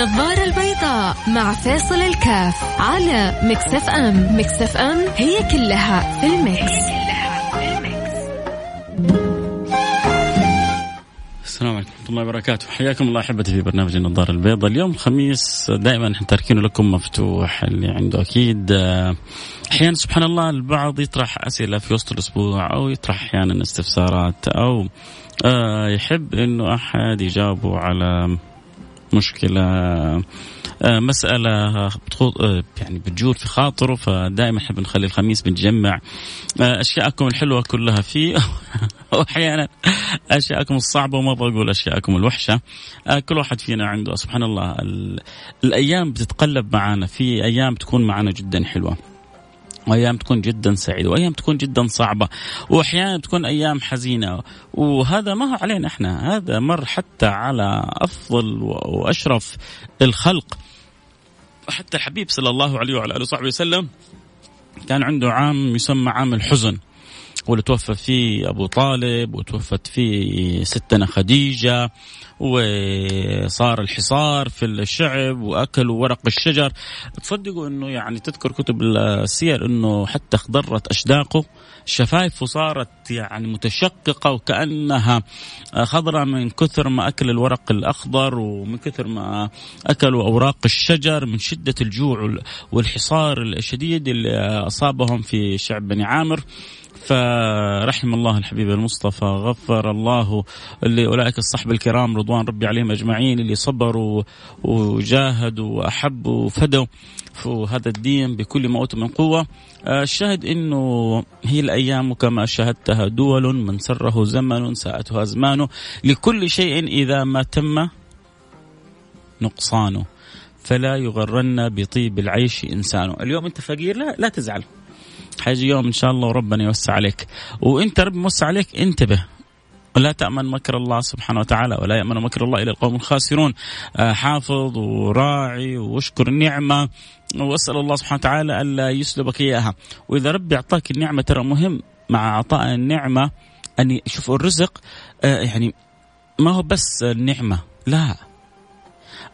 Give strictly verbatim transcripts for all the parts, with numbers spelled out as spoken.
النظارة البيضاء مع فاصل الكاف على ميكس اف ام. ميكس اف ام هي كلها في الميكس. السلام عليكم ورحمة الله وبركاته، حياكم الله أحبتي في برنامج النظارة البيضاء. اليوم الخميس دائما نحن تاركينه لكم مفتوح، اللي عنده أكيد. أحيانا سبحان الله البعض يطرح أسئلة في وسط الأسبوع، أو يطرح أحيانا استفسارات، أو يحب أنه أحد يجاوبه على مشكلة، مسألة يعني بتجور في خاطره. فدائما نحب نخلي الخميس بنجمع أشياءكم الحلوة كلها فيه، وأحيانا أشياءكم الصعبة، وما بقول أشياءكم الوحشة. كل واحد فينا عنده سبحان الله الأيام بتتقلب معنا، في أيام تكون معنا جدا حلوة، وأيام تكون جدا سعيدة، وأيام تكون جدا صعبة، وأحيانا تكون أيام حزينة. وهذا ما هو علينا إحنا، هذا مر حتى على أفضل وأشرف الخلق. حتى الحبيب صلى الله عليه وعلى آله وصحبه وسلم كان عنده عام يسمى عام الحزن، واللي توفى فيه أبو طالب، وتوفت فيه ستنا خديجة، وصار الحصار في الشعب، وأكلوا ورق الشجر. تصدقوا أنه يعني تذكر كتب السير أنه حتى خضرت أشداقه، شفايفه صارت يعني متشققة وكأنها خضرة من كثر ما أكل الورق الأخضر، ومن كثر ما أكلوا أوراق الشجر من شدة الجوع والحصار الشديد اللي أصابهم في شعب بني عامر. فرحم الله الحبيب المصطفى، غفر الله لأولئك الصحب الكرام رضوان ربي عليهم أجمعين، اللي صبروا وجاهدوا وأحبوا وفدوا في هذا الدين بكل ما أوتوا من قوة. الشاهد أنه هي الأيام كما شاهدتها دول، من سره زمن ساءته أزمانه، لكل شيء إذا ما تم نقصانه، فلا يغرن بطيب العيش إنسانه. اليوم أنت فقير، لا, لا تزعل، حاجة يوم إن شاء الله وربنا يوسع عليك. وإنت رب موسع عليك انتبه، ولا تأمن مكر الله سبحانه وتعالى، ولا يأمن مكر الله إلا القوم الخاسرون. حافظ وراعي واشكر النعمة، وأسأل الله سبحانه وتعالى ألا يسلبك إياها. وإذا ربي أعطاك النعمة، ترى مهم مع أعطاء النعمة أن يشوفوا الرزق، يعني ما هو بس النعمة، لا،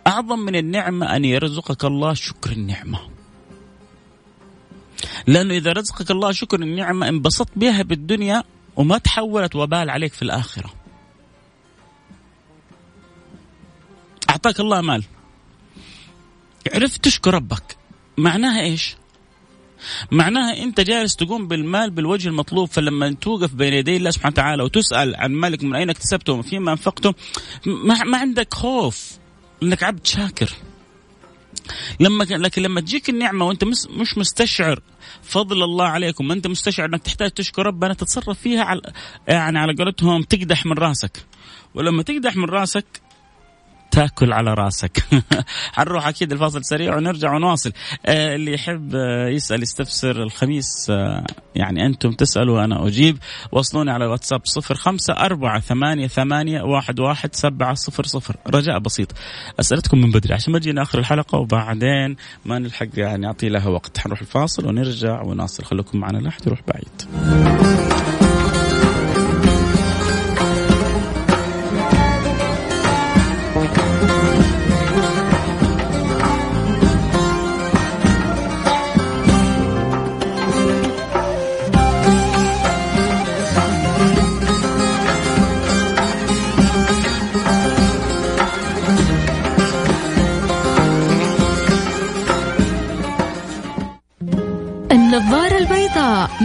أعظم من النعمة أن يرزقك الله شكر النعمة. لأنه إذا رزقك الله شكر النعمة، انبسطت بها بالدنيا وما تحولت وبال عليك في الآخرة. أعطاك الله مال، عرفت تشكر ربك، معناها إيش؟ معناها أنت جالس تقوم بالمال بالوجه المطلوب. فلما توقف بين يدي الله سبحانه وتعالى وتسأل عن مالك، من أين اكتسبته وفيما أنفقته، ما عندك خوف أنك عبد شاكر. لما لكن لما تجيك النعمة وأنت مش مستشعر فضل الله عليكم، أنت مستشعر أنك تحتاج تشكر ربنا، تتصرف فيها على يعني على قولتهم تقدح من راسك. ولما تقدح من راسك تاكل على راسك. هنروح أكيد الفاصل سريع ونرجع ونواصل. آه اللي يحب آه يسأل يستفسر الخميس، آه يعني أنتم تسألوا أنا أجيب. وصلوني على الواتساب صفر خمسة أربعة ثمانية ثمانية واحد واحد سبعة صفر صفر. رجاء بسيط، أسألتكم من بدري عشان ما تجينا آخر الحلقة وبعدين ما نلحق يعني أعطي لها وقت. هنروح الفاصل ونرجع ونواصل، خلوكم معنا لا تروح بعيد. النظارة البيضاء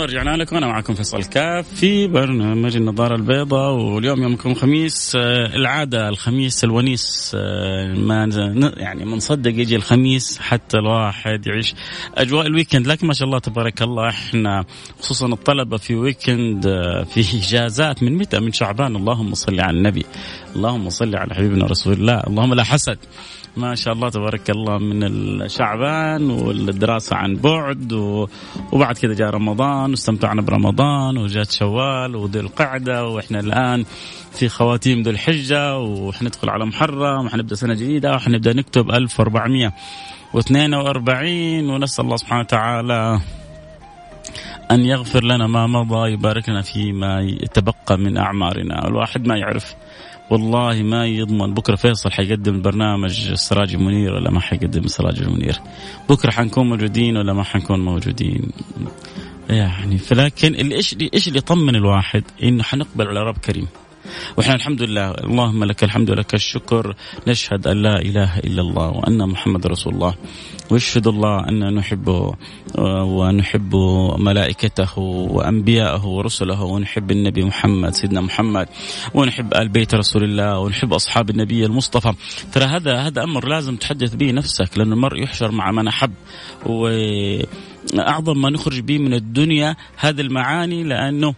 رجعنا لكم، أنا معكم فيصل كاف في برنامج النظارة البيضاء. واليوم يومكم خميس، العادة الخميس الونيس، ما يعني منصدق يجي الخميس حتى الواحد يعيش أجواء الويكند. لكن ما شاء الله تبارك الله إحنا خصوصا الطلبة في ويكند، في إجازات من متى؟ من شعبان، اللهم صل على النبي. اللهم صل على حبيبنا رسول الله. اللهم لا حسد ما شاء الله تبارك الله من الشعبان والدراسة عن بعد، وبعد كده جاء رمضان واستمتعنا برمضان، وجاءت شوال وذي القعدة، وإحنا الآن في خواتيم ذي الحجة، وحندخل على محرم وحنبدأ سنة جديدة وحنبدأ نكتب ألف وأربعمائة واثنين وأربعين، ونسأل الله سبحانه وتعالى أن يغفر لنا ما مضى، يبارك لنا فيما يتبقى من أعمارنا. الواحد ما يعرف والله، ما يضمن بكرة فيصل حيقدم البرنامج السراج المنير ولا ما حيقدم السراج المنير، بكرة حنكون موجودين ولا ما حنكون موجودين يعني. فلكن الإيش إيش اللي يطمن الواحد إنه حنقبل على رب كريم، وإحنا الحمد لله، اللهم لك الحمد ولك الشكر، نشهد أن لا إله إلا الله وأن محمد رسول الله، ويشهد الله أن نحبه ونحب ملائكته وأنبياءه ورسله، ونحب النبي محمد سيدنا محمد، ونحب آل بيت رسول الله، ونحب أصحاب النبي المصطفى. ترى هذا هذا أمر لازم تحدث به نفسك، لأن المرء يحشر مع من أحب، وأعظم ما نخرج به من الدنيا هذه المعاني، لأنه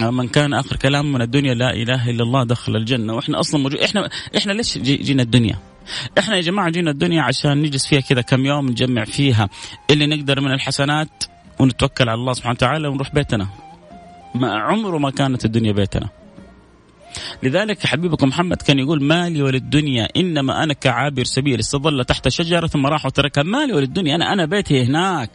من كان آخر كلام من الدنيا لا إله إلا الله دخل الجنة. وإحنا أصلا موجود، إحنا إحنا ليش جينا الدنيا؟ إحنا يا جماعة جينا الدنيا عشان نجلس فيها كذا كم يوم، نجمع فيها اللي نقدر من الحسنات، ونتوكل على الله سبحانه وتعالى، ونروح بيتنا. ما عمره ما كانت الدنيا بيتنا. لذلك حبيبكم محمد كان يقول: مالي وللدنيا إنما أنا كعابر سبيل، استظل تحت شجرة ثم راح وتركها. مالي وللدنيا، أنا أنا بيتي هناك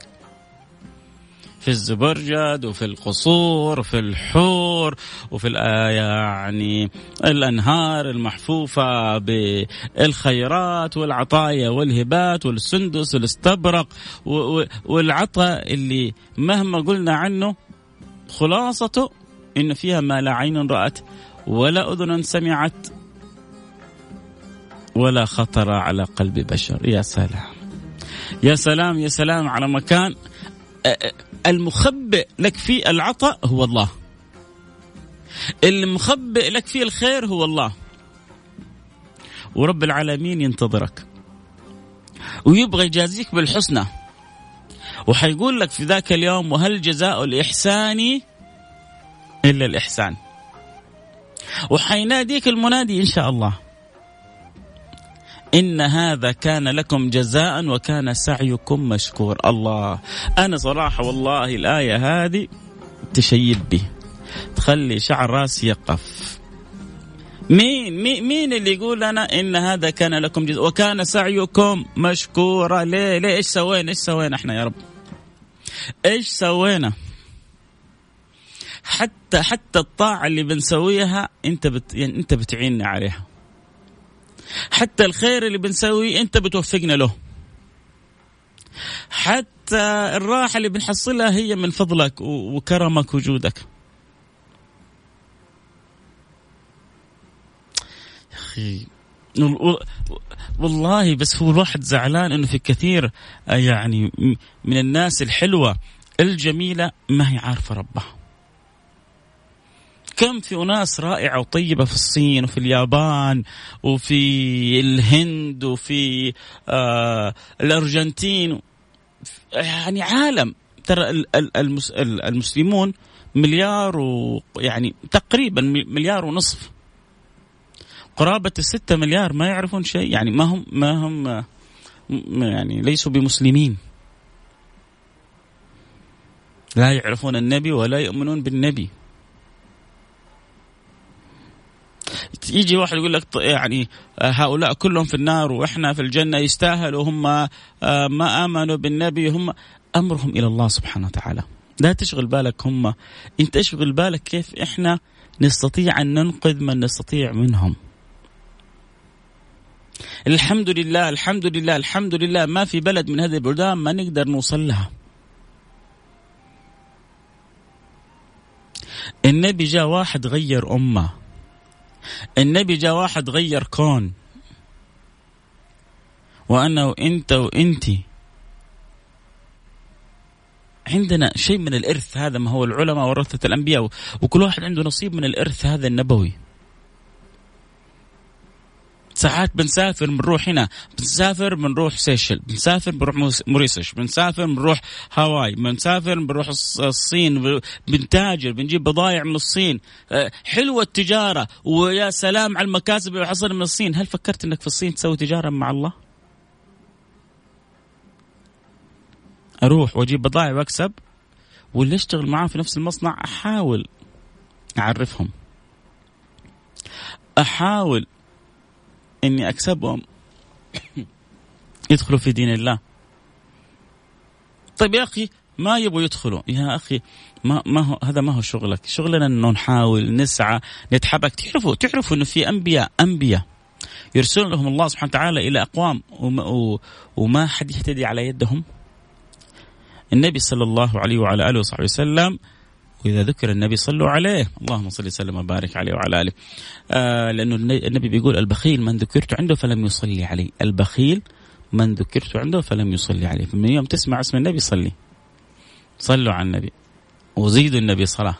في الزبرجد، وفي القصور، وفي الحور، وفي يعني الأنهار المحفوفة بالخيرات والعطايا والهبات والسندس والاستبرق والعطاء اللي مهما قلنا عنه خلاصته إن فيها ما لا عين رأت ولا أذن سمعت ولا خطر على قلب بشر. يا سلام يا سلام يا سلام على مكان المخبئ لك فيه العطاء هو الله، المخبئ لك فيه الخير هو الله، ورب العالمين ينتظرك ويبغى يجازيك بالحسنى، وحيقول لك في ذاك اليوم: وهل جزاء الإحسان إلا الإحسان، وحيناديك المنادي إن شاء الله: إن هذا كان لكم جزاء وكان سعيكم مشكور. الله، أنا صراحة والله الآية هذه تشيب بي، تخلي شعر راسي يقف. مين مين اللي يقول أنا إن هذا كان لكم جزاء وكان سعيكم مشكورا؟ ليه ليه إيش سوينا إيش سوينا إحنا يا رب؟ إيش سوينا؟ حتى حتى الطاعة اللي بنسويها أنت بت يعني أنت بتعيننا عليها، حتى الخير اللي بنسويه أنت بتوفقنا له، حتى الراحة اللي بنحصلها هي من فضلك وكرمك وجودك. يا أخي والله، بس هو الواحد زعلان أنه في كثير يعني من الناس الحلوة الجميلة ما هي عارفة ربها. كم في أناس رائعة وطيبة في الصين وفي اليابان وفي الهند وفي آه الأرجنتين، يعني عالم. ترى المسلمون مليار و يعني تقريبا مليار ونصف، قرابة الستة مليار ما يعرفون شيء، يعني ما هم ما هم يعني ليسوا بمسلمين، لا يعرفون النبي ولا يؤمنون بالنبي. يجي واحد يقول لك يعني هؤلاء كلهم في النار وإحنا في الجنة، يستاهلوا هم ما آمنوا بالنبي، هم أمرهم إلى الله سبحانه وتعالى. لا تشغل بالك هم، أنت اشغل بالك كيف إحنا نستطيع أن ننقذ من نستطيع منهم. الحمد لله الحمد لله الحمد لله، ما في بلد من هذه البلدان ما نقدر نوصل لها. النبي جاء واحد غير أمة، النبي جاء واحد غير كون، وأنا وإنت وإنتي عندنا شيء من الإرث هذا. ما هو العلماء ورثة الأنبياء، وكل واحد عنده نصيب من الإرث هذا النبوي. ساعات بنسافر بنروح هنا، بنسافر بنروح سيشل، بنسافر بنروح موريسيش، بنسافر بنروح هاواي، بنسافر بنروح الصين، بنتاجر بنجيب بضائع من الصين. حلوة التجارة، ويا سلام على المكاسب اللي حصل من الصين. هل فكرت انك في الصين تسوي تجارة مع الله؟ اروح واجيب بضائع واكسب، واللي اشتغل معاه في نفس المصنع احاول اعرفهم، احاول اني اكسبهم يدخلوا في دين الله. طيب يا اخي ما يبغوا يدخلوا، يا اخي ما ما هو هذا، ما هو شغلك. شغلنا انه نحاول نسعى نتحرك. تعرفوا تعرفوا انه في انبياء انبياء يرسل لهم الله سبحانه وتعالى الى اقوام وما, وما حد يهتدي على يدهم. النبي صلى الله عليه وعلى آله وصحبه وسلم، وإذا ذكر النبي صلوا عليه، اللهم صل وسلم وبارك عليه وعلى آله. آه لأنه النبي بيقول البخيل من ذكرت عنده فلم يصلي عليه، البخيل من ذكرت عنده فلم يصلي عليه. فمن يوم تسمع اسم النبي صلي، صلوا على النبي وزيدوا النبي صلاة،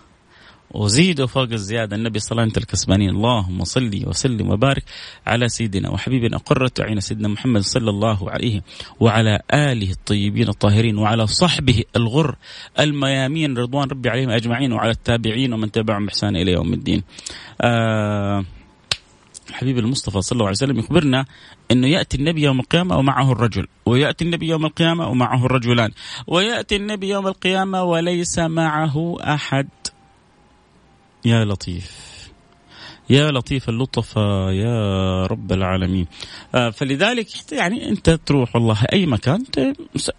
وزيدوا فوق الزيادة النبي صلى الله عليه وسلم الكسبانين. اللهم صلي وسلم وبارك على سيدنا وحبيبنا قرة عين سيدنا محمد صلى الله عليه وعلى آله الطيبين الطاهرين، وعلى صحبه الغر الميامين رضوان ربي عليهم أجمعين، وعلى التابعين ومن تبعهم بإحسان إلى يوم الدين. آه حبيب المصطفى صلى الله عليه وسلم يخبرنا أنه يأتي النبي يوم القيامة ومعه الرجل، ويأتي النبي يوم القيامة ومعه الرجلان، ويأتي النبي يوم القيامة وليس معه أحد. يا لطيف يا لطيف اللطفة يا رب العالمين. فلذلك يعني أنت تروح والله أي مكان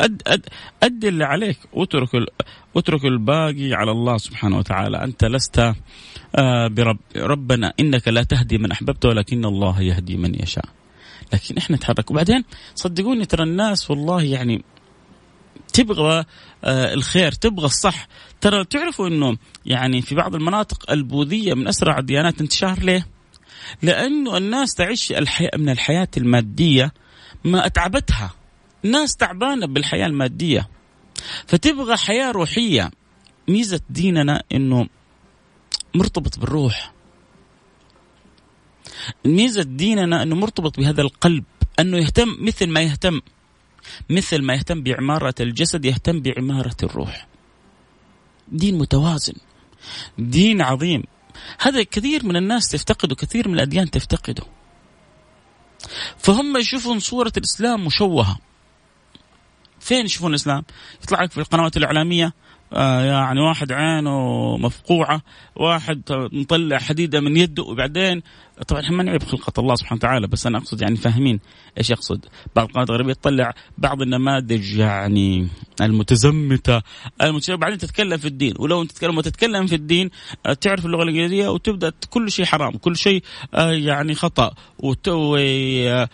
أد أد أد اللي عليك، وترك وترك الباقي على الله سبحانه وتعالى. أنت لست برب، ربنا إنك لا تهدي من أحببت ولكن الله يهدي من يشاء. لكن إحنا نتحرك. وبعدين صدقوني ترى الناس والله يعني تبغى الخير، تبغى الصح. ترى تعرفوا أنه يعني في بعض المناطق البوذية من أسرع الديانات انتشار. ليه؟ لأنه الناس تعيش من الحياة المادية ما أتعبتها. الناس تعبانة بالحياة المادية فتبغى حياة روحية. ميزة ديننا أنه مرتبط بالروح، ميزة ديننا أنه مرتبط بهذا القلب، أنه يهتم مثل ما يهتم مثل ما يهتم بعمارة الجسد يهتم بعمارة الروح. دين متوازن، دين عظيم. هذا كثير من الناس تفتقده، كثير من الأديان تفتقده. فهم يشوفون صورة الإسلام مشوهة. فين يشوفون الإسلام؟ يطلع لك في القنوات الإعلامية آه يعني واحد عينه مفقوعة، واحد مطلع حديدة من يده، وبعدين طبعا احنا ما نعيب خلقة الله سبحانه وتعالى، بس أنا أقصد يعني فاهمين إيش أقصد. بعض القنوات الغربية تطلع بعض النماذج يعني المتزمتة المتشابهة، بعدين تتكلم في الدين، ولو تتكلم وتتكلم في الدين تعرف اللغة الإنجليزية وتبدأ كل شيء حرام، كل شيء آه يعني خطأ، وتوي آه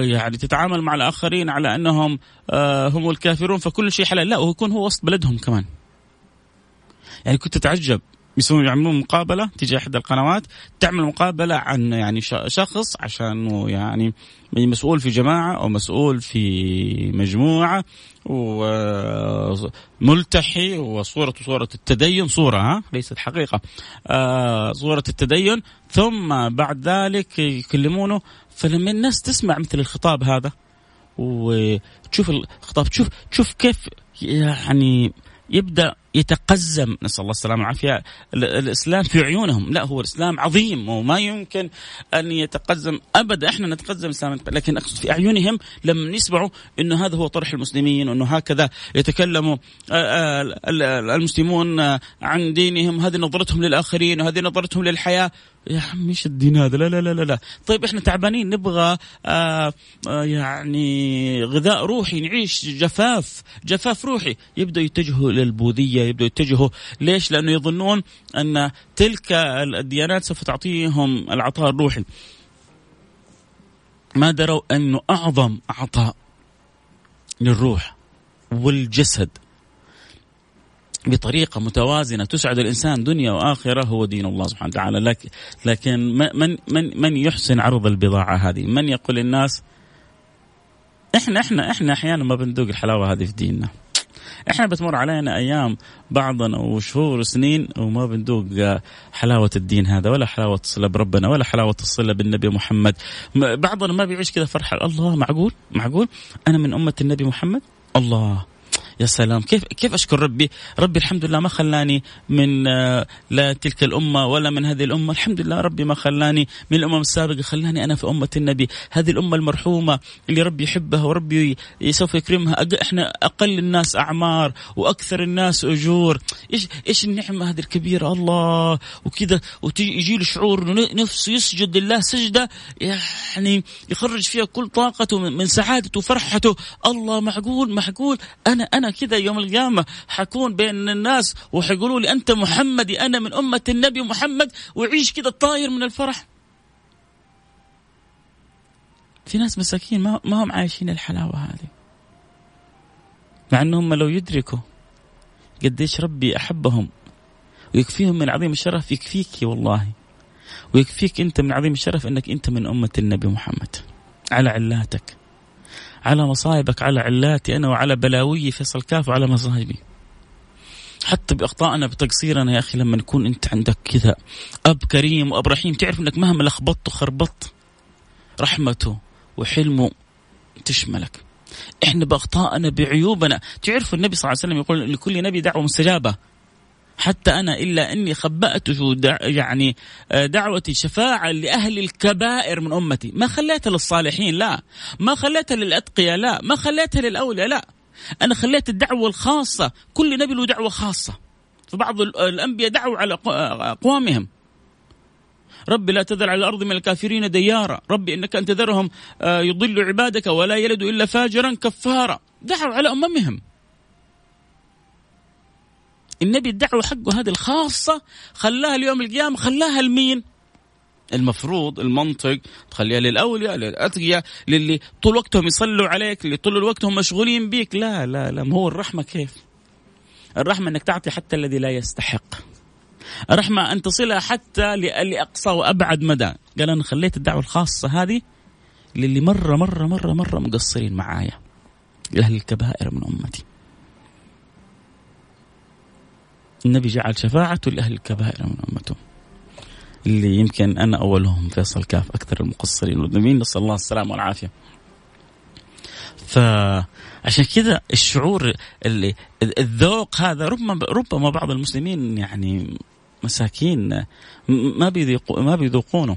يعني تتعامل مع الآخرين على أنهم آه هم الكافرون فكل شيء حلال. لا، ويكون هو وسط بلدهم كمان. يعني كنت أتعجب يسوون يعملون مقابلة، تجي أحد القنوات تعمل مقابلة عن يعني شخص عشان يعني مسؤول في جماعة أو مسؤول في مجموعة وملتحي، وصورة صورة التدين، صورة ها ليست حقيقة، صورة التدين. ثم بعد ذلك يكلمونه. فلما الناس تسمع مثل الخطاب هذا وتشوف الخطاب، تشوف تشوف كيف يعني يبدأ يتقزم، نسأل الله السلامة والعافية، الإسلام في عيونهم. لا، هو الإسلام عظيم وما يمكن أن يتقزم أبدا. إحنا نتقزم الإسلام، لكن أقصد في أعينهم لما يسمعوا إنه هذا هو طرح المسلمين، وإنه هكذا يتكلموا المسلمون عن دينهم، هذه نظرتهم للآخرين وهذه نظرتهم للحياة. يا عم مش الدين هذا، لا لا لا لا. طيب إحنا تعبانين، نبغى آآ آآ يعني غذاء روحي، نعيش جفاف جفاف روحي. يبدأ يتجهوا للبوذية، يبدأوا يتجهوا. ليش؟ لأنه يظنون أن تلك الديانات سوف تعطيهم العطاء الروحي. ما دروا أنه أعظم عطاء للروح والجسد بطريقة متوازنة تسعد الإنسان دنيا وآخرة هو دين الله سبحانه وتعالى. لكن من من من يحسن عرض البضاعة هذه؟ من يقول الناس إحنا إحنا إحنا أحيانا ما بندوق الحلاوة هذه في ديننا، إحنا بتمر علينا أيام بعضنا وشهور وسنين وما بندوق حلاوة الدين هذا ولا حلاوة الصلة بربنا ولا حلاوة الصلة بالنبي محمد. بعضنا ما بيعيش كذا فرحة. الله معقول معقول أنا من أمة النبي محمد؟ الله يا سلام، كيف كيف أشكر ربي ربي الحمد لله ما خلاني من لا تلك الأمة ولا من هذه الأمة، الحمد لله ربي ما خلاني من الأمم السابقة، خلاني أنا في أمة النبي، هذه الأمة المرحومة اللي ربي يحبها وربي سوف يكرمها. إحنا أقل الناس أعمار وأكثر الناس أجور. إيش إيش النعمة هذه الكبيرة الله، وكذا ويجي له شعور نفسه يسجد لله سجدة يعني يخرج فيها كل طاقته من سعادته وفرحته. الله معقول معقول أنا أنا كذا يوم القيامة حكون بين الناس وحيقولوا لي أنت محمدي، أنا من أمة النبي محمد، وعيش كذا طاير من الفرح. في ناس مساكين ما ما هم عايشين الحلاوة هذه، مع أنهم لو يدركوا قديش ربي أحبهم ويكفيهم من عظيم الشرف. يكفيك والله ويكفيك أنت من عظيم الشرف أنك أنت من أمة النبي محمد، على علاتك على مصائبك، على علاتي أنا وعلى بلاوي فيصل كاف وعلى مصائبي، حتى بأخطائنا بتقصيرنا. يا أخي لما نكون أنت عندك كذا أب كريم وأب رحيم، تعرف أنك مهما لخبطت وخربطت رحمته وحلمه تشملك. إحنا بأخطائنا بعيوبنا، تعرف النبي صلى الله عليه وسلم يقول لكل نبي دعوة مستجابة، حتى أنا إلا أني خبأت دع يعني دعوتي شفاعة لأهل الكبائر من أمتي. ما خليتها للصالحين، لا، ما خليتها للأتقياء، لا، ما خليتها للأولياء، لا، أنا خليت الدعوة الخاصة. كل نبي له دعوة خاصة، فبعض الأنبياء دعوا على أقوامهم، رب لا تذر على الأرض من الكافرين ديارا، رب إنك أن تذرهم يضل عبادك ولا يلد إلا فاجرا كفارا. دعوا على أممهم. النبي الدعوة حقه هذه الخاصة خلاها اليوم القيامة، خلاها لمين؟ المفروض المنطق تخليها للأولياء للأتقياء للي طول وقتهم يصلوا عليك، اللي طول الوقت هم مشغولين بيك. لا لا لا، ما هو الرحمة كيف؟ الرحمة أنك تعطي حتى الذي لا يستحق، الرحمة أن تصلها حتى لأقصى وأبعد مدى. قال أنا خليت الدعوة الخاصة هذه للي مرة مرة مرة مرة مقصرين معايا، لأهل الكبائر من أمتي. النبي جعل شفاعته لأهل الكبائر من أمته، اللي يمكن أنا أولهم فيصل كاف، أكثر المقصرين والذنبين، نسأل الله السلامة والعافية. فعشان كذا الشعور اللي الذوق هذا ربما ربما بعض المسلمين يعني مساكين ما بيذوقوا ما بيذوقونه.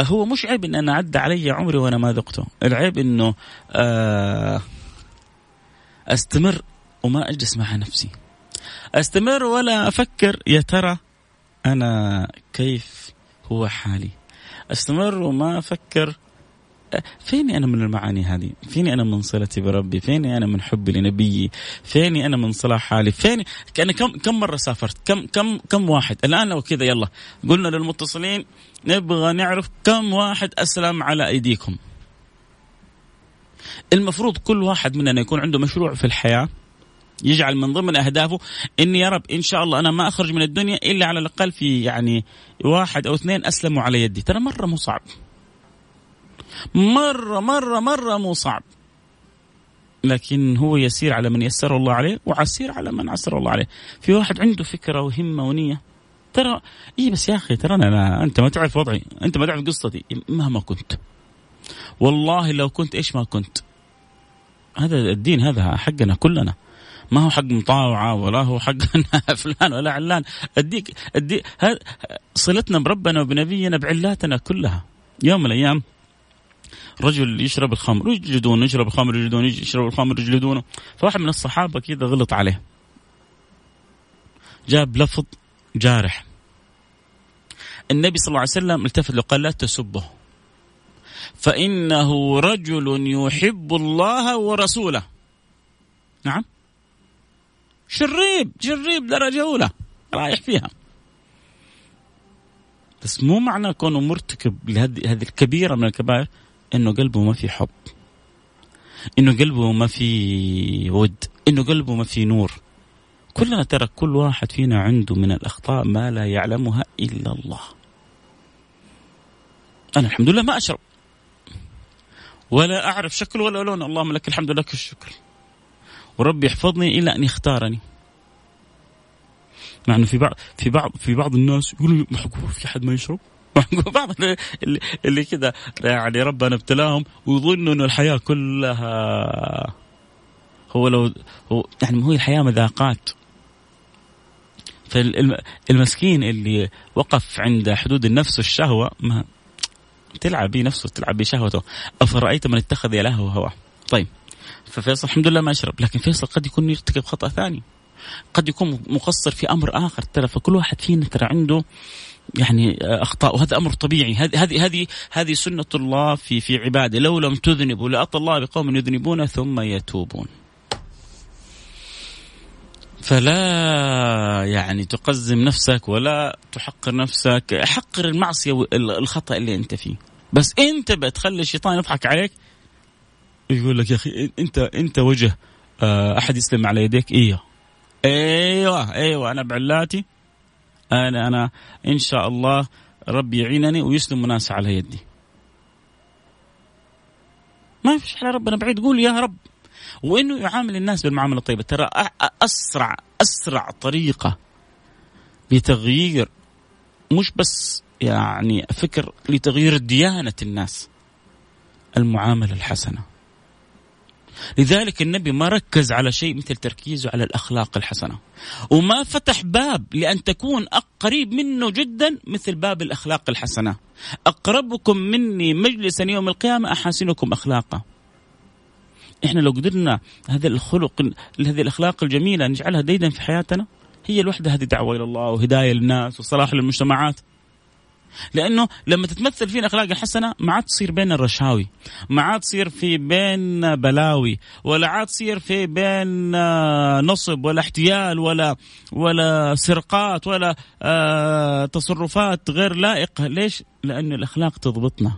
هو مش عيب إن أنا عدى علي عمري وأنا ما ذقته، العيب إنه أستمر وما أجلس مع نفسي، أستمر ولا أفكر يا ترى أنا كيف هو حالي، أستمر وما أفكر فيني أنا من المعاني هذه، فيني أنا من صلتي بربي، فيني أنا من حبي لنبيي، فيني أنا من صلاح حالي، فيني أنا كم كم مرة سافرت، كم كم كم واحد. الآن لو كذا يلا قلنا للمتصلين نبغى نعرف كم واحد أسلم على أيديكم. المفروض كل واحد مننا يكون عنده مشروع في الحياة يجعل من ضمن أهدافه إني يا رب إن شاء الله أنا ما أخرج من الدنيا إلا على الأقل في يعني واحد أو اثنين أسلموا على يدي. ترى مرة مو صعب، مرة مرة مرة مو صعب، لكن هو يسير على من يسر الله عليه وعسير على من عسر الله عليه. في واحد عنده فكرة وهمة ونية، ترى إيه بس يا أخي ترى أنا أنت ما تعرف وضعي، أنت ما تعرف قصتي، مهما كنت والله لو كنت إيش ما كنت. هذا الدين هذا حقنا كلنا، ما هو حق مطاوعة ولا هو حقنا فلان ولا علان. أديك أدي صلتنا بربنا وبنبينا بعلاتنا كلها. يوم من الأيام رجل يشرب الخمر ويجلدونه، يشرب الخمر يجلدونه، يشرب الخمر يجلدونه. فواحد من الصحابة كذا غلط عليه، جاب لفظ جارح. النبي صلى الله عليه وسلم التفت له قال لا تسبه فإنه رجل يحب الله ورسوله. نعم، شريب شريب درجة أولى رايح فيها، بس مو معنى كونه مرتكب لهذه الكبيرة من الكبائر إنه قلبه ما في حب، إنه قلبه ما في ود، إنه قلبه ما في نور. كلنا ترى كل واحد فينا عنده من الأخطاء ما لا يعلمها إلا الله. أنا الحمد لله ما أشرب ولا أعرف شكله ولا لونه، اللهم لك الحمد لك الشكر، وربي يحفظني إلا أن يختارني. مع أنه في بعض في بعض في بعض الناس يقولوا محقور في حد ما يشرب، بعض اللي, اللي كذا يعني ربنا ابتلاهم ويظنوا إنه الحياة كلها هو لو هو يعني هو الحياة مذاقات. فالمسكين اللي وقف عند حدود النفس والشهوة ما تلعب بي نفسه تلعب بي شهوته. أفرأيت من اتخذ إلهه هواه. طيب ففيصل الحمد لله ما يشرب، لكن فيصل قد يكون يرتكب خطأ ثاني، قد يكون مقصر في أمر آخر. ترى فكل واحد فينا ترى عنده يعني أخطاء، وهذا أمر طبيعي. هذه هذه هذه سنة الله في في عباده. لو لم تذنبوا لأطى الله بقوم يذنبون ثم يتوبون. فلا يعني تقزم نفسك ولا تحقر نفسك، حقر المعصية والخطأ اللي أنت فيه، بس أنت بتخلي الشيطان يضحك عليك يقول لك يا أخي أنت أنت وجه أحد يسلم على يديك. إيه أيوة أيوة أنا بعلاتي، أنا أنا إن شاء الله ربي يعينني ويسلم ناس على يدي. ما فيش على ربنا بعيد. قول يا رب، وإنه يعامل الناس بالمعاملة الطيبة. ترى أسرع أسرع طريقة لتغيير مش بس يعني فكر، لتغيير ديانة الناس المعاملة الحسنة. لذلك النبي ما ركز على شيء مثل تركيزه على الأخلاق الحسنة، وما فتح باب لأن تكون قريب منه جدا مثل باب الأخلاق الحسنة. أقربكم مني مجلسا يوم القيامة أحاسنكم أخلاقا. إحنا لو قدرنا هذا الخلق، هذه الأخلاق الجميلة نجعلها ديدا في حياتنا، هي الوحدة هذه دعوة إلى الله وهداية للناس وصلاح للمجتمعات. لأنه لما تتمثل فينا أخلاق الحسنة ما عاد تصير بين الرشاوي، ما عاد تصير في بين بلاوي، ولا عاد تصير في بين نصب ولا احتيال ولا ولا سرقات ولا تصرفات غير لائقة. ليش؟ لأن الأخلاق تضبطنا،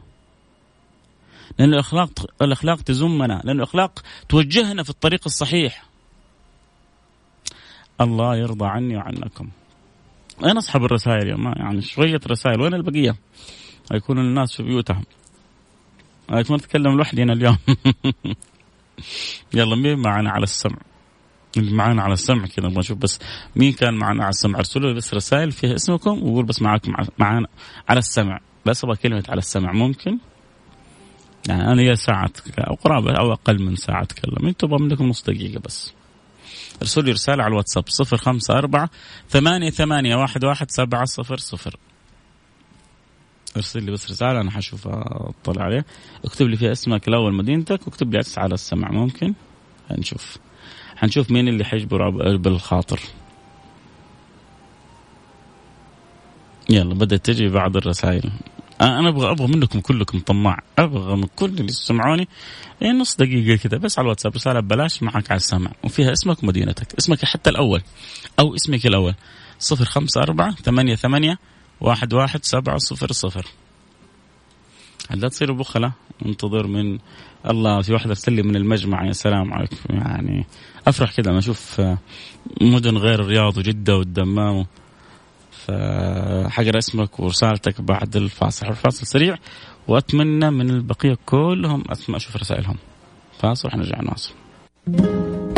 لأن الأخلاق الأخلاق تزمنا، لأن الأخلاق توجهنا في الطريق الصحيح. الله يرضى عني وعنكم. أنا أصحاب الرسائل اليوم يعني شوية رسائل، وين البقية؟ هيكون الناس في بيوتهم، هيكون أتكلم لوحدي أنا اليوم. يلا مين معنا على السمع؟ اللي معنا على السمع كذا نبغى نشوف بس مين كان معنا على السمع. أرسلوا بس رسائل فيها اسمكم وقول بس معاكم معنا على السمع، بس أبغى كلمة على السمع. ممكن يعني أنا يا ساعة أو قرابة أو أقل من ساعة أتكلم، أنتوا بقى منكم نص دقيقة بس. ارسل لي رسالة على الواتساب صفر خمسة أربعة ثمانية ثمانية واحد واحد سبعة صفر صفر. ارسل لي بس رسالة أنا حشوفها أطلع عليها، اكتب لي فيها اسمك الأول مدينتك واكتب لي على السمع. ممكن هنشوف هنشوف مين اللي حيجبر بالخاطر. يلا بدأت تجي بعض الرسائل. أنا أبغى أبغى منكم كلكم طماع، أبغى من كل اللي يسمعوني يعني نص دقيقة كده بس على الواتساب رسالة ببلاش معك على السمع وفيها اسمك ومدينتك، اسمك حتى الأول أو اسمك الأول صفر خمسة أربعة ثمانية ثمانية واحد واحد سبعة صفر صفر. لا تصيروا بخلة انتظر من الله. في واحدة تسلي من المجمع، يا سلام عليكم. يعني أفرح كده ما أشوف مدن غير الرياض وجدة والدمام. حاجة اسمك ورسالتك بعد الفاصل. الفاصل سريع وأتمنى من البقية كلهم أسمع أشوف رسائلهم. فاصل حنرجع نواصل.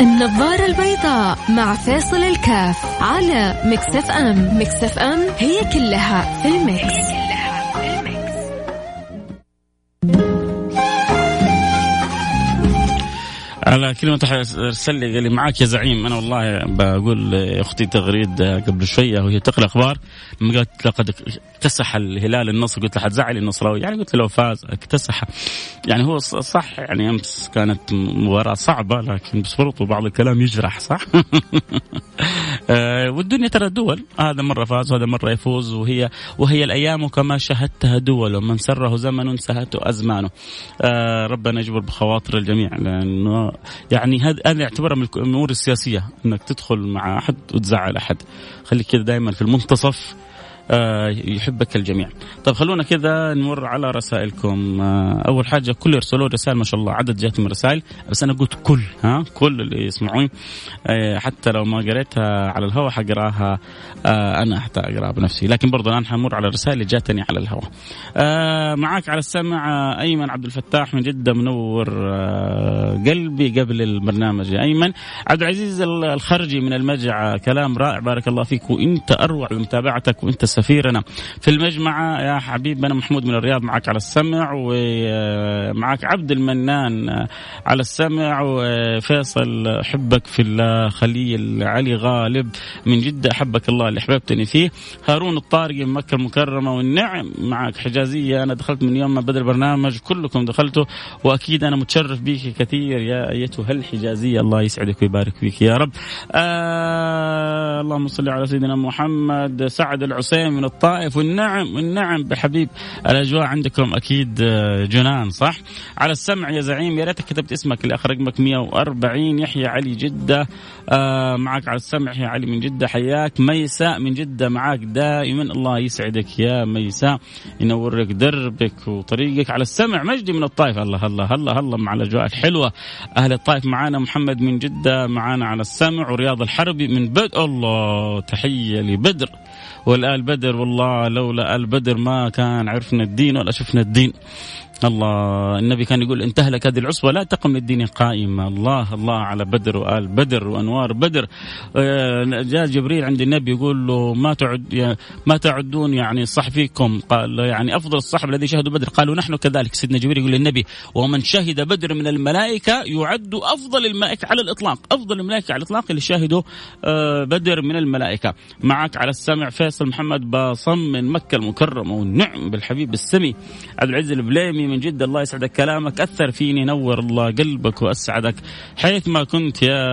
النظارة البيضاء مع فاصل الكاف على مكسف أم. مكسف أم هي كلها في المكس. على كلمة أرسل لي قال لي معاك يا زعيم. أنا والله بقول أختي تغريدة قبل شوية وهي تقرأ أخبار، قالت لقد اكتسح الهلال النصر. قلت لها حتزعل النصراوي يعني؟ قلت له لو فاز اكتسح يعني هو صح. يعني أمس كانت مباراة صعبة لكن بصورته بعض الكلام يجرح صح. والدنيا ترى دول، هذا مرة فاز وهذا مرة يفوز، وهي وهي الأيام كما شهدتها دول ومن سره زمن سهته أزمانه. ربنا يجبر بخواطر الجميع، لأنه يعني هذا أنا أعتبره من الأمور السياسية أنك تدخل مع أحد وتزعل أحد. خليك كده دائما في المنتصف يحبك الجميع. طيب خلونا كذا نمر على رسائلكم. أول حاجة كل يرسلوا رسائل ما شاء الله، عدد جاتهم رسائل، بس أنا قلت كل ها كل اللي يسمعوني، حتى لو ما قريتها على الهواء حقراها أنا، حتى أقراها بنفسي، لكن برضو الآن حمر على الرسائل اللي جاتني على الهواء. معاك على السمع أيمن عبد الفتاح من جدة، منور قلبي قبل البرنامج يا أيمن. عبد العزيز الخرجي من المجع، كلام رائع بارك الله فيك، وإنت أروع بمتابعتك وإنت سفيرنا في المجمعة يا حبيب. أنا محمود من الرياض معك على السمع، ومعك عبد المنان على السمع، وفيصل حبك في الله، خليل علي غالب من جدة أحبك الله اللي حببتني فيه، هارون الطارق من مكة المكرمة، والنعم معك حجازية. أنا دخلت من يوم ما بدأ البرنامج كلكم دخلته، وأكيد أنا متشرف بيك كثير يا أيتها الحجازية، الله يسعدك ويبارك فيك يا رب. آه اللهم صل على سيدنا محمد. سعد العسيم من الطائف، والنعم والنعم بحبيب، الأجواء عندكم أكيد جنان صح؟ على السمع يا زعيم، يا ريتك كتبت اسمك اللي آخر رقمك مية وأربعين. يحيى علي جدة آه معك على السمع، يحيى علي من جدة. حياك ميساء من جدة معك دائما، الله يسعدك يا ميساء، ينورك دربك وطريقك. على السمع مجدي من الطائف، الله الله الله الله مع الأجواء الحلوة أهل الطائف معانا، محمد من جدة معانا على السمع، ورياض الحربي من بدر. الله تحية لبدر والآل بدر، والله لولا آل بدر ما كان عرفنا الدين ولا شفنا الدين. الله النبي كان يقول إن تهلك هذه العصبة لا تقم للدين قائمة. الله الله على بدر وآل بدر وأنوار بدر. جاء جبريل عند النبي يقول له ما تعد ما تعدون يعني صحفيكم، قال يعني أفضل الصحب الذي شهدوا بدر، قالوا نحن كذلك. سيدنا جبريل يقول للنبي ومن شهد بدر من الملائكة يعد أفضل الملائكة على الإطلاق، أفضل الملائكة على الإطلاق اللي شاهدوا بدر من الملائكة. معك على السمع فيصل محمد باصم من مكة المكرمة، والنعم بالحبيب السمي. عبد العزيز البليمي من جد، الله يسعدك، كلامك أثر فيني، نور الله قلبك وأسعدك حيث ما كنت يا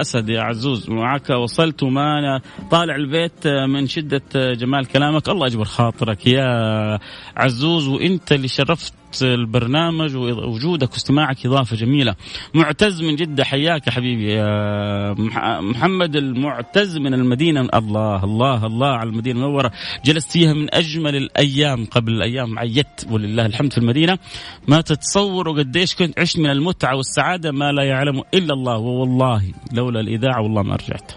أسد يا عزوز. معك وصلت وما طالع البيت من شدة جمال كلامك، الله يجبر خاطرك يا عزوز، وإنت اللي شرفت البرنامج ووجودك واستماعك إضافة جميلة. معتز من جدة، حياك يا حبيبي يا محمد. المعتز من المدينة، الله الله الله على المدينة المنورة، جلست فيها من أجمل الأيام، قبل الأيام عيت ولله الحمد في المدينة، ما تتصوروا قديش كنت عشت من المتعة والسعادة ما لا يعلم إلا الله، والله لولا الإذاعة والله ما رجعت.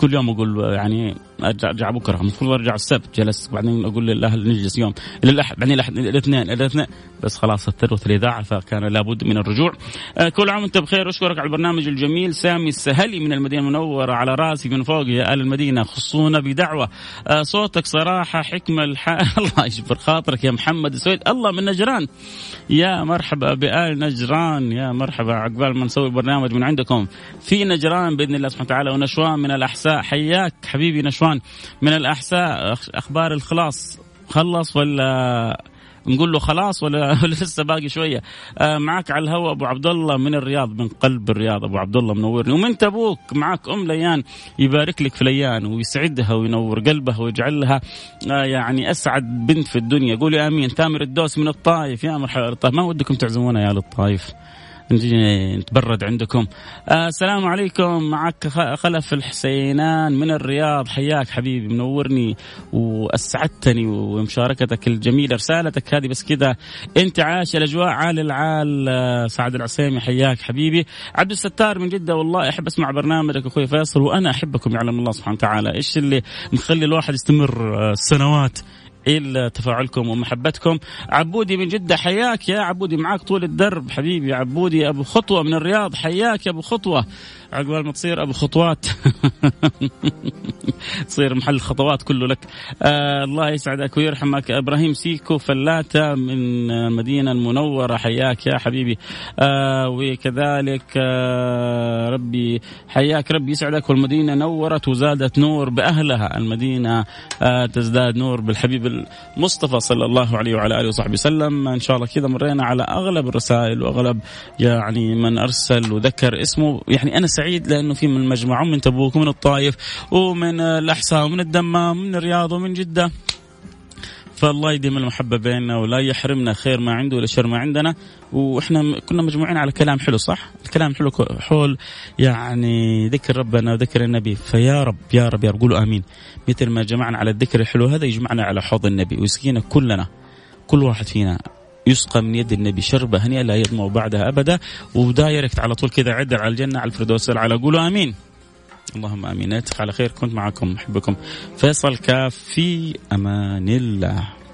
كل يوم أقول يعني أرجع, أرجع بكرة، المفروض أرجع السبت، جلست بعدين أقول للأهل نجلس يوم للأحد، بعدين الأحد الاثنين الاثنين بس خلاص اضطرت الإذاعة فكان لابد من الرجوع. آه كل عام وأنت بخير، أشكرك على البرنامج الجميل. سامي السهلي من المدينة المنورة، على راسي من فوق يا أهل المدينة، خصونا بدعوة. آه صوتك صراحة حكمة الحق. الله يجبر خاطرك يا محمد السويد، الله من نجران، يا مرحبا بآل نجران، يا مرحبا، عقبال ما نسوي برنامج من عندكم في نجران بإذن الله سبحانه وتعالى. ونشوان من الأحساء، حياك حبيبي نشوان من الأحساء. أخبار الخلاص، خلص ولا نقول له خلاص ولا لسه باقي شوية؟ معك على الهواء أبو عبد الله من الرياض، من قلب الرياض أبو عبد الله منورني، ومن تبوك معك أم ليان، يبارك لك في ليان ويسعدها وينور قلبها ويجعلها يعني أسعد بنت في الدنيا، قولي آمين. تامر الدوس من الطائف، يا مرحبا الطائف، ما ودكم تعزمونا يا للطائف، نجي نتبرد عندكم. السلام آه عليكم. معك خلف الحسينان من الرياض، حياك حبيبي، منورني وأسعدتني ومشاركتك الجميلة، رسالتك هذه بس كده انت عاش الأجواء عال العال. آه سعد العسيمي، حياك حبيبي. عبد الستار من جدة، والله أحب أسمع برنامجك أخوي فيصل، وأنا أحبكم يعلم الله سبحانه وتعالى. إيش اللي مخلي الواحد يستمر آه سنوات إلا تفاعلكم ومحبتكم. عبودي من جدة، حياك يا عبودي، معاك طول الدرب حبيبي عبودي. أبو خطوة من الرياض، حياك يا أبو خطوة، عقبال ما تصير أبو خطوات تصير محل خطوات كله لك. آه الله يسعدك ويرحمك. إبراهيم سيكو فلاتة من المدينة المنورة، حياك يا حبيبي. آه وكذلك آه ربي حياك، ربي يسعدك، والمدينة نورت وزادت نور بأهلها، المدينة آه تزداد نور بالحبيب مصطفى صلى الله عليه وعلى آله وصحبه وسلم. إن شاء الله كذا مرينا على أغلب الرسائل وأغلب يعني من أرسل وذكر اسمه، يعني أنا سعيد لأنه في من المجموعة من تبوك ومن الطائف ومن الأحساء ومن الدمام ومن الرياض ومن جدة، فالله يديم المحبة بيننا ولا يحرمنا خير ما عنده ولا شر ما عندنا. وإحنا كنا مجموعين على كلام حلو صح؟ الكلام حلو حول يعني ذكر ربنا وذكر النبي. فيا رب يا رب يا رب قولوا آمين. مثل ما جمعنا على الذكر الحلو هذا يجمعنا على حوض النبي ويسقينا كلنا، كل واحد فينا يسقى من يد النبي شربة هنيئة لا يظمأ بعدها أبدا، ودايركت على طول كذا عدل على الجنة على الفردوس الأعلى. قولوا آمين اللهم آمين. نلتقي على خير. كنت معكم أحبكم فيصل كاف في أمان الله.